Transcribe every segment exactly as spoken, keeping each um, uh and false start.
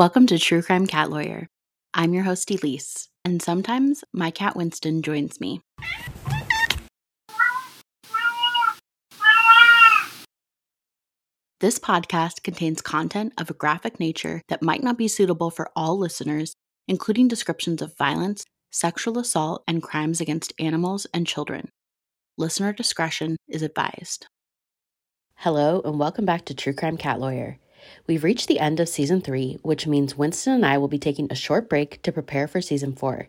Welcome to True Crime Cat Lawyer. I'm your host, Elise, and sometimes my cat Winston joins me. This podcast contains content of a graphic nature that might not be suitable for all listeners, including descriptions of violence, sexual assault, and crimes against animals and children. Listener discretion is advised. Hello, and welcome back to True Crime Cat Lawyer. We've reached the end of Season three, which means Winston and I will be taking a short break to prepare for Season four.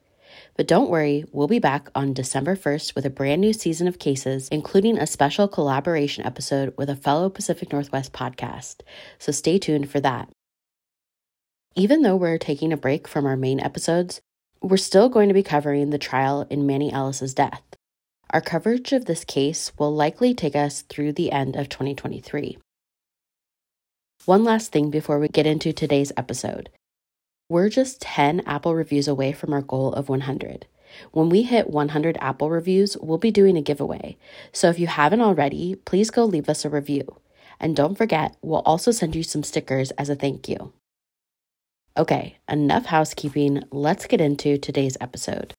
But don't worry, we'll be back on December first with a brand new season of cases, including a special collaboration episode with a fellow Pacific Northwest podcast, so stay tuned for that. Even though we're taking a break from our main episodes, we're still going to be covering the trial in Manny Ellis' death. Our coverage of this case will likely take us through the end of twenty twenty-three. One last thing before we get into today's episode. We're just ten Apple reviews away from our goal of one hundred. When we hit one hundred Apple reviews, we'll be doing a giveaway. So if you haven't already, please go leave us a review. And don't forget, we'll also send you some stickers as a thank you. Okay, enough housekeeping. Let's get into today's episode.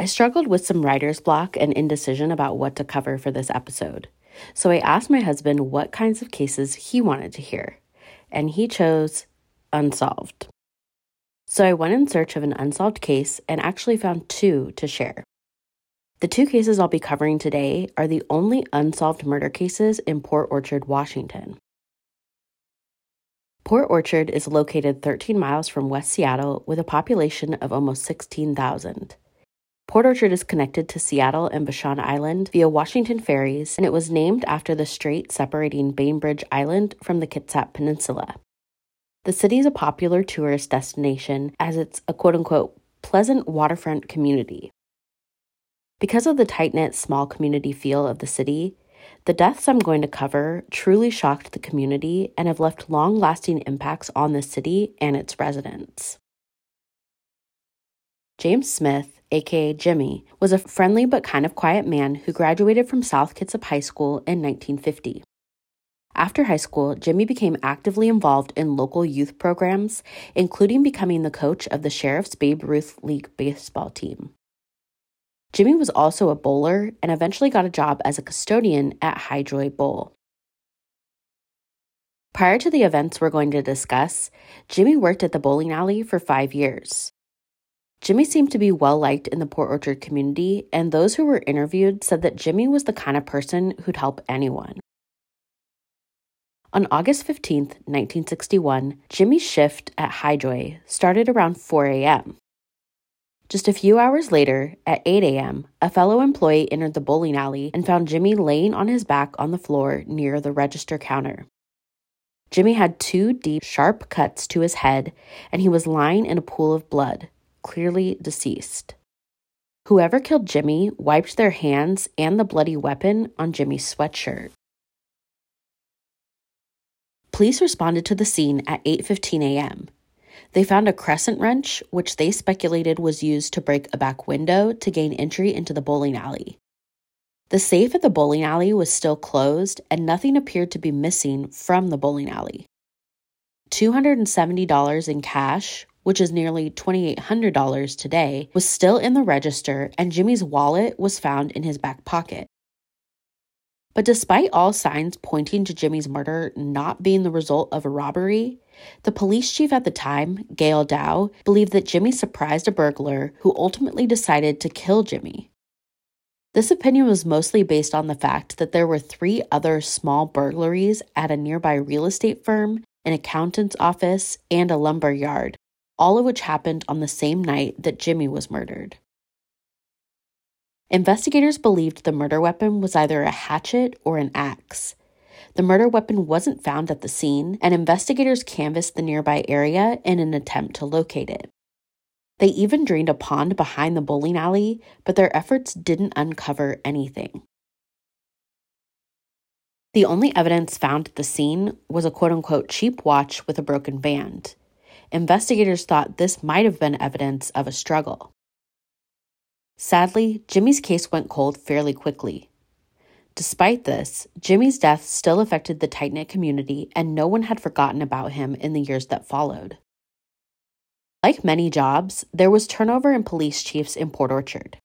I struggled with some writer's block and indecision about what to cover for this episode. So I asked my husband what kinds of cases he wanted to hear, and he chose unsolved. So I went in search of an unsolved case and actually found two to share. The two cases I'll be covering today are the only unsolved murder cases in Port Orchard, Washington. Port Orchard is located thirteen miles from West Seattle with a population of almost sixteen thousand. Port Orchard is connected to Seattle and Vashon Island via Washington ferries, and it was named after the strait separating Bainbridge Island from the Kitsap Peninsula. The city is a popular tourist destination as it's a quote-unquote pleasant waterfront community. Because of the tight-knit small community feel of the city, the deaths I'm going to cover truly shocked the community and have left long-lasting impacts on the city and its residents. James Smith, aka Jimmy, was a friendly but kind of quiet man who graduated from South Kitsap High School in nineteen fifty. After high school, Jimmy became actively involved in local youth programs, including becoming the coach of the Sheriff's Babe Ruth League baseball team. Jimmy was also a bowler and eventually got a job as a custodian at High Joy Bowl. Prior to the events we're going to discuss, Jimmy worked at the bowling alley for five years. Jimmy seemed to be well-liked in the Port Orchard community, and those who were interviewed said that Jimmy was the kind of person who'd help anyone. On August fifteenth, nineteen sixty-one, Jimmy's shift at Highjoy started around four a.m. Just a few hours later, at eight a.m., a fellow employee entered the bowling alley and found Jimmy laying on his back on the floor near the register counter. Jimmy had two deep, sharp cuts to his head, and he was lying in a pool of blood, clearly deceased. Whoever killed Jimmy wiped their hands and the bloody weapon on Jimmy's sweatshirt. Police responded to the scene at eight fifteen a.m. They found a crescent wrench, which they speculated was used to break a back window to gain entry into the bowling alley. The safe at the bowling alley was still closed, and nothing appeared to be missing from the bowling alley. two hundred seventy dollars in cash, which is nearly two thousand eight hundred dollars today, was still in the register, and Jimmy's wallet was found in his back pocket. But despite all signs pointing to Jimmy's murder not being the result of a robbery, the police chief at the time, Gail Dow, believed that Jimmy surprised a burglar who ultimately decided to kill Jimmy. This opinion was mostly based on the fact that there were three other small burglaries at a nearby real estate firm, an accountant's office, and a lumber yard, all of which happened on the same night that Jimmy was murdered. Investigators believed the murder weapon was either a hatchet or an axe. The murder weapon wasn't found at the scene, and investigators canvassed the nearby area in an attempt to locate it. They even drained a pond behind the bowling alley, but their efforts didn't uncover anything. The only evidence found at the scene was a quote-unquote cheap watch with a broken band. Investigators thought this might have been evidence of a struggle. Sadly, Jimmy's case went cold fairly quickly. Despite this, Jimmy's death still affected the tight-knit community, and no one had forgotten about him in the years that followed. Like many jobs, there was turnover in police chiefs in Port Orchard.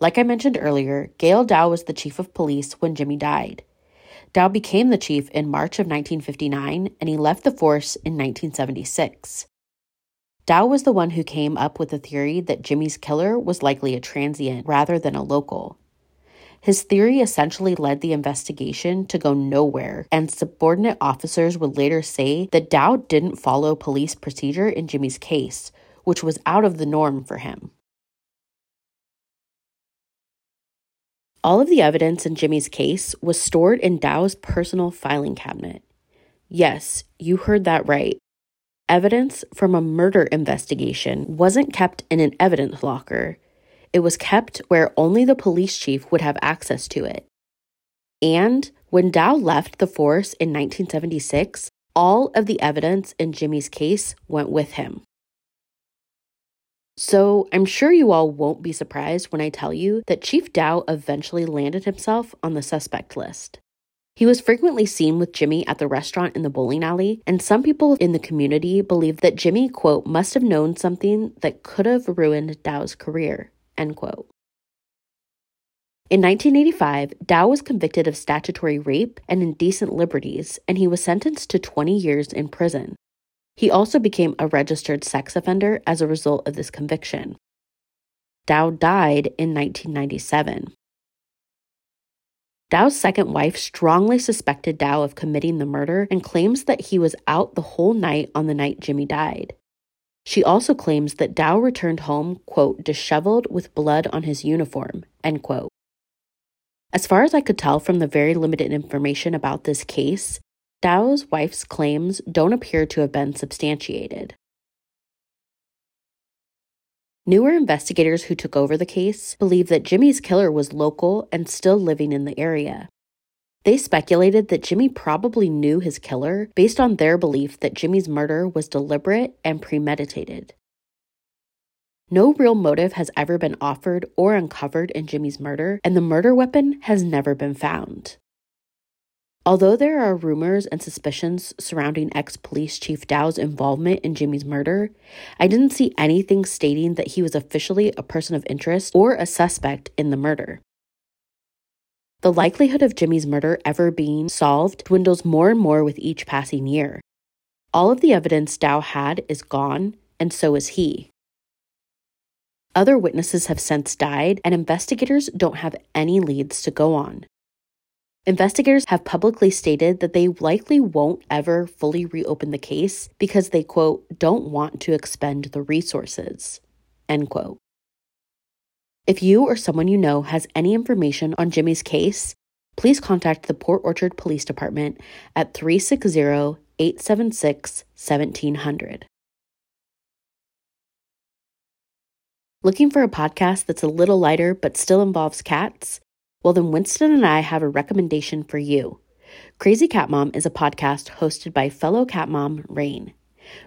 Like I mentioned earlier, Gail Dow was the chief of police when Jimmy died. Dow became the chief in March of nineteen fifty-nine, and he left the force in nineteen seventy-six. Dow was the one who came up with the theory that Jimmy's killer was likely a transient rather than a local. His theory essentially led the investigation to go nowhere, and subordinate officers would later say that Dow didn't follow police procedure in Jimmy's case, which was out of the norm for him. All of the evidence in Jimmy's case was stored in Dow's personal filing cabinet. Yes, you heard that right. Evidence from a murder investigation wasn't kept in an evidence locker. It was kept where only the police chief would have access to it. And when Dow left the force in nineteen seventy-six, all of the evidence in Jimmy's case went with him. So I'm sure you all won't be surprised when I tell you that Chief Dow eventually landed himself on the suspect list. He was frequently seen with Jimmy at the restaurant in the bowling alley, and some people in the community believe that Jimmy, quote, must have known something that could have ruined Dow's career, end quote. In nineteen eighty-five, Dow was convicted of statutory rape and indecent liberties, and he was sentenced to twenty years in prison. He also became a registered sex offender as a result of this conviction. Dow died in nineteen ninety-seven. Dow's second wife strongly suspected Dow of committing the murder and claims that he was out the whole night on the night Jimmy died. She also claims that Dow returned home, quote, disheveled with blood on his uniform, end quote. As far as I could tell from the very limited information about this case, Dow's wife's claims don't appear to have been substantiated. Newer investigators who took over the case believe that Jimmy's killer was local and still living in the area. They speculated that Jimmy probably knew his killer based on their belief that Jimmy's murder was deliberate and premeditated. No real motive has ever been offered or uncovered in Jimmy's murder, and the murder weapon has never been found. Although there are rumors and suspicions surrounding ex-police Chief Dow's involvement in Jimmy's murder, I didn't see anything stating that he was officially a person of interest or a suspect in the murder. The likelihood of Jimmy's murder ever being solved dwindles more and more with each passing year. All of the evidence Dow had is gone, and so is he. Other witnesses have since died, and investigators don't have any leads to go on. Investigators have publicly stated that they likely won't ever fully reopen the case because they, quote, don't want to expend the resources, end quote. If you or someone you know has any information on Jimmy's case, please contact the Port Orchard Police Department at three six zero, eight seven six, one seven zero zero. Looking for a podcast that's a little lighter but still involves cats? Well, then Winston and I have a recommendation for you. Crazy Cat Mom is a podcast hosted by fellow cat mom, Rain.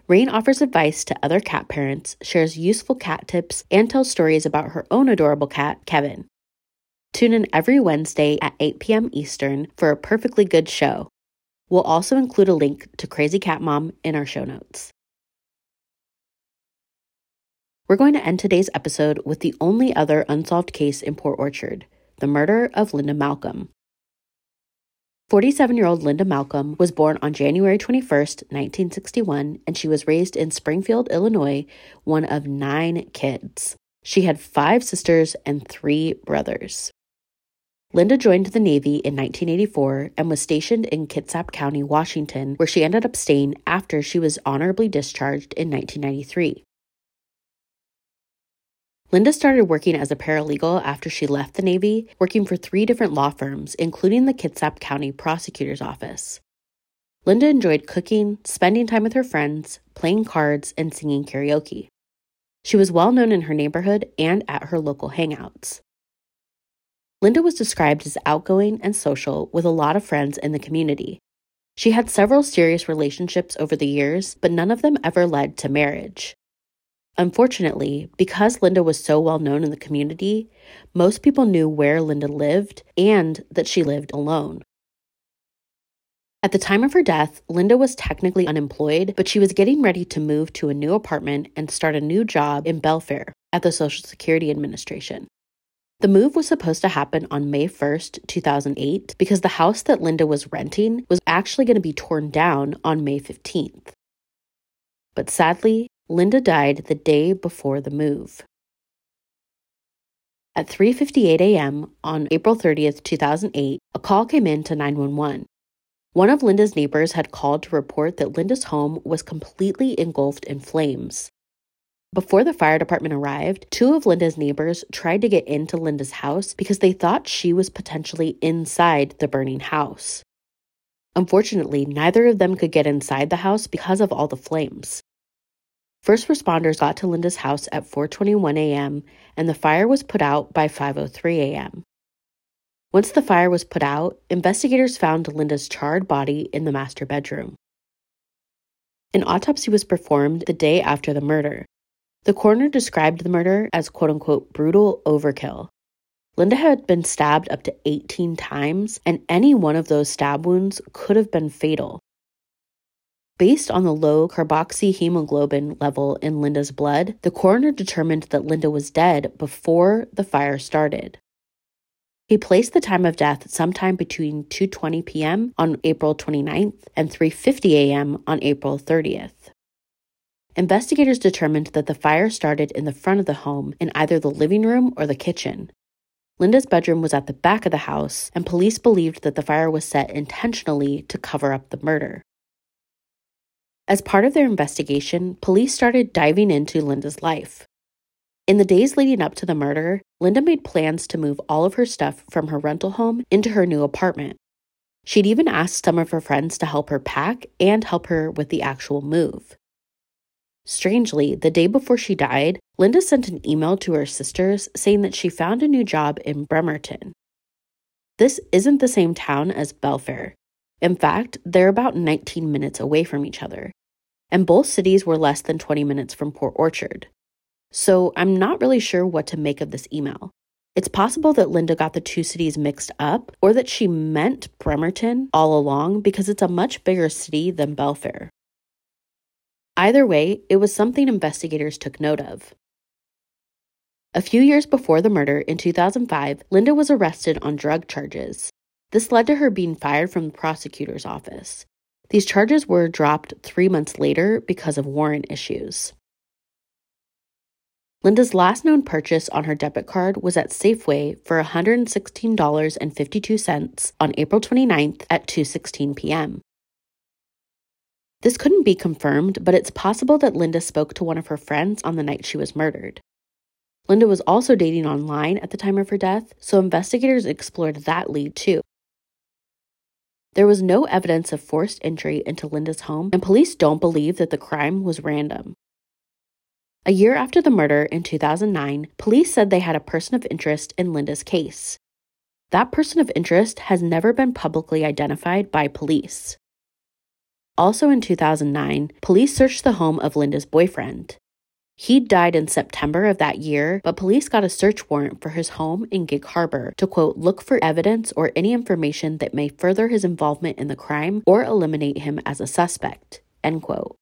Rain offers advice to other cat parents, shares useful cat tips, and tells stories about her own adorable cat, Kevin. Tune in every Wednesday at eight p.m. Eastern for a perfectly good show. We'll also include a link to Crazy Cat Mom in our show notes. We're going to end today's episode with the only other unsolved case in Port Orchard: the murder of Linda Malcolm. forty-seven-year-old Linda Malcolm was born on January twenty-first, nineteen sixty-one, and she was raised in Springfield, Illinois, one of nine kids. She had five sisters and three brothers. Linda joined the Navy in nineteen eighty-four and was stationed in Kitsap County, Washington, where she ended up staying after she was honorably discharged in nineteen ninety-three. Linda started working as a paralegal after she left the Navy, working for three different law firms, including the Kitsap County Prosecutor's Office. Linda enjoyed cooking, spending time with her friends, playing cards, and singing karaoke. She was well known in her neighborhood and at her local hangouts. Linda was described as outgoing and social with a lot of friends in the community. She had several serious relationships over the years, but none of them ever led to marriage. Unfortunately, because Linda was so well known in the community, most people knew where Linda lived and that she lived alone. At the time of her death, Linda was technically unemployed, but she was getting ready to move to a new apartment and start a new job in Belfair at the Social Security Administration. The move was supposed to happen on May first, two thousand eight, because the house that Linda was renting was actually going to be torn down on May fifteenth. But sadly, Linda died the day before the move. At three fifty-eight a.m. on April thirtieth, two thousand eight, a call came in to nine one one. One of Linda's neighbors had called to report that Linda's home was completely engulfed in flames. Before the fire department arrived, two of Linda's neighbors tried to get into Linda's house because they thought she was potentially inside the burning house. Unfortunately, neither of them could get inside the house because of all the flames. First responders got to Linda's house at four twenty-one a.m., and the fire was put out by five oh three a.m. Once the fire was put out, investigators found Linda's charred body in the master bedroom. An autopsy was performed the day after the murder. The coroner described the murder as quote-unquote brutal overkill. Linda had been stabbed up to eighteen times, and any one of those stab wounds could have been fatal. Based on the low carboxyhemoglobin level in Linda's blood, the coroner determined that Linda was dead before the fire started. He placed the time of death sometime between two twenty p.m. on April twenty-ninth and three fifty a.m. on April thirtieth. Investigators determined that the fire started in the front of the home in either the living room or the kitchen. Linda's bedroom was at the back of the house, and police believed that the fire was set intentionally to cover up the murder. As part of their investigation, police started diving into Linda's life. In the days leading up to the murder, Linda made plans to move all of her stuff from her rental home into her new apartment. She'd even asked some of her friends to help her pack and help her with the actual move. Strangely, the day before she died, Linda sent an email to her sisters saying that she found a new job in Bremerton. This isn't the same town as Belfair. In fact, they're about nineteen minutes away from each other, and both cities were less than twenty minutes from Port Orchard. So I'm not really sure what to make of this email. It's possible that Linda got the two cities mixed up, or that she meant Bremerton all along because it's a much bigger city than Belfair. Either way, it was something investigators took note of. A few years before the murder in two thousand five, Linda was arrested on drug charges. This led to her being fired from the prosecutor's office. These charges were dropped three months later because of warrant issues. Linda's last known purchase on her debit card was at Safeway for one hundred sixteen dollars and fifty-two cents on April twenty-ninth at two sixteen p.m. This couldn't be confirmed, but it's possible that Linda spoke to one of her friends on the night she was murdered. Linda was also dating online at the time of her death, so investigators explored that lead too. There was no evidence of forced entry into Linda's home, and police don't believe that the crime was random. A year after the murder in two thousand nine, police said they had a person of interest in Linda's case. That person of interest has never been publicly identified by police. Also in two thousand nine, police searched the home of Linda's boyfriend. He died in September of that year, but police got a search warrant for his home in Gig Harbor to, quote, look for evidence or any information that may further his involvement in the crime or eliminate him as a suspect, end quote.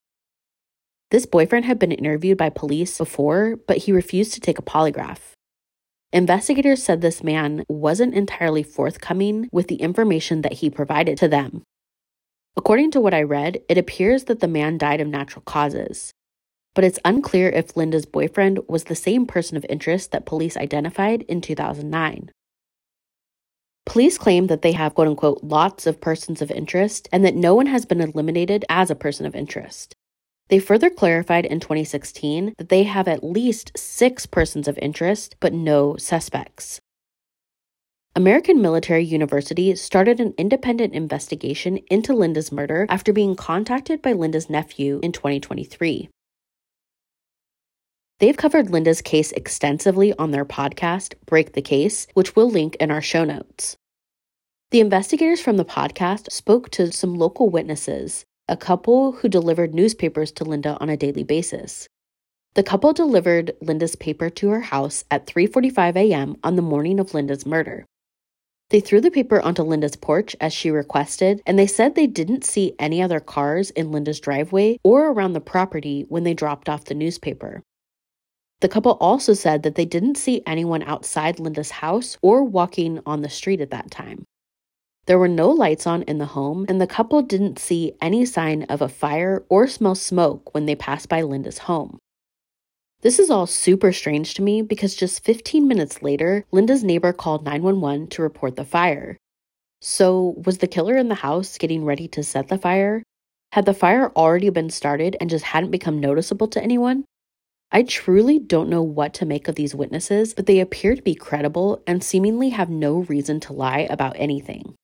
This boyfriend had been interviewed by police before, but he refused to take a polygraph. Investigators said this man wasn't entirely forthcoming with the information that he provided to them. According to what I read, it appears that the man died of natural causes, but it's unclear if Linda's boyfriend was the same person of interest that police identified in two thousand nine. Police claim that they have quote-unquote lots of persons of interest and that no one has been eliminated as a person of interest. They further clarified in twenty sixteen that they have at least six persons of interest, but no suspects. American Military University started an independent investigation into Linda's murder after being contacted by Linda's nephew in twenty twenty-three. They've covered Linda's case extensively on their podcast, Break the Case, which we'll link in our show notes. The investigators from the podcast spoke to some local witnesses, a couple who delivered newspapers to Linda on a daily basis. The couple delivered Linda's paper to her house at three forty-five a.m. on the morning of Linda's murder. They threw the paper onto Linda's porch as she requested, and they said they didn't see any other cars in Linda's driveway or around the property when they dropped off the newspaper. The couple also said that they didn't see anyone outside Linda's house or walking on the street at that time. There were no lights on in the home, and the couple didn't see any sign of a fire or smell smoke when they passed by Linda's home. This is all super strange to me because just fifteen minutes later, Linda's neighbor called nine one one to report the fire. So, was the killer in the house getting ready to set the fire? Had the fire already been started and just hadn't become noticeable to anyone? I truly don't know what to make of these witnesses, but they appear to be credible and seemingly have no reason to lie about anything.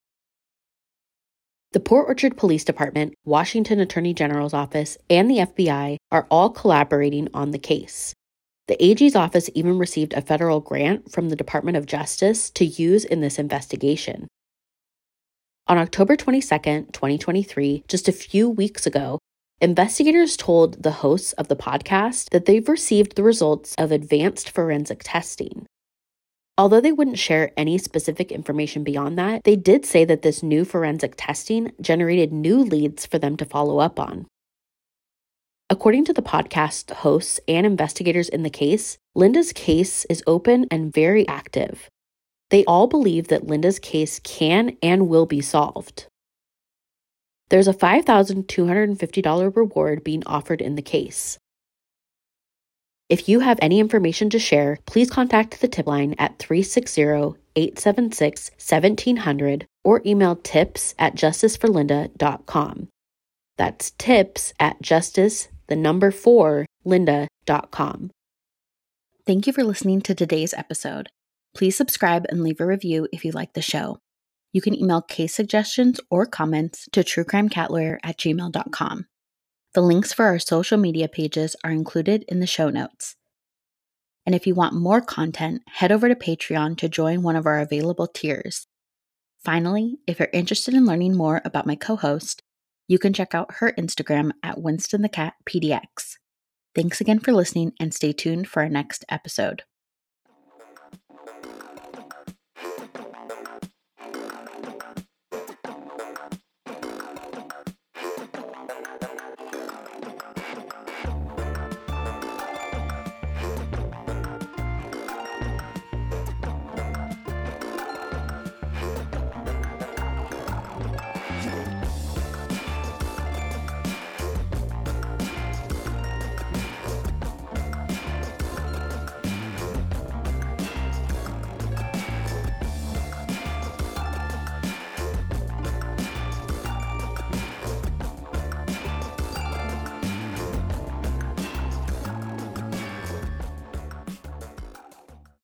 The Port Orchard Police Department, Washington Attorney General's Office, and the F B I are all collaborating on the case. The A G's office even received a federal grant from the Department of Justice to use in this investigation. On October twenty-second, twenty twenty-three, just a few weeks ago, investigators told the hosts of the podcast that they've received the results of advanced forensic testing. Although they wouldn't share any specific information beyond that, they did say that this new forensic testing generated new leads for them to follow up on. According to the podcast hosts and investigators in the case, Linda's case is open and very active. They all believe that Linda's case can and will be solved. There's a five thousand two hundred fifty dollars reward being offered in the case. If you have any information to share, please contact the tip line at three six zero, eight seven six, one seven zero zero or email tips at justice for linda dot com. That's tips at justice, the number four, linda dot com. Thank you for listening to today's episode. Please subscribe and leave a review if you like the show. You can email case suggestions or comments to truecrimecatlawyer at gmail dot com. The links for our social media pages are included in the show notes. And if you want more content, head over to Patreon to join one of our available tiers. Finally, if you're interested in learning more about my co-host, you can check out her Instagram at Winston the Cat P D X. Thanks again for listening and stay tuned for our next episode.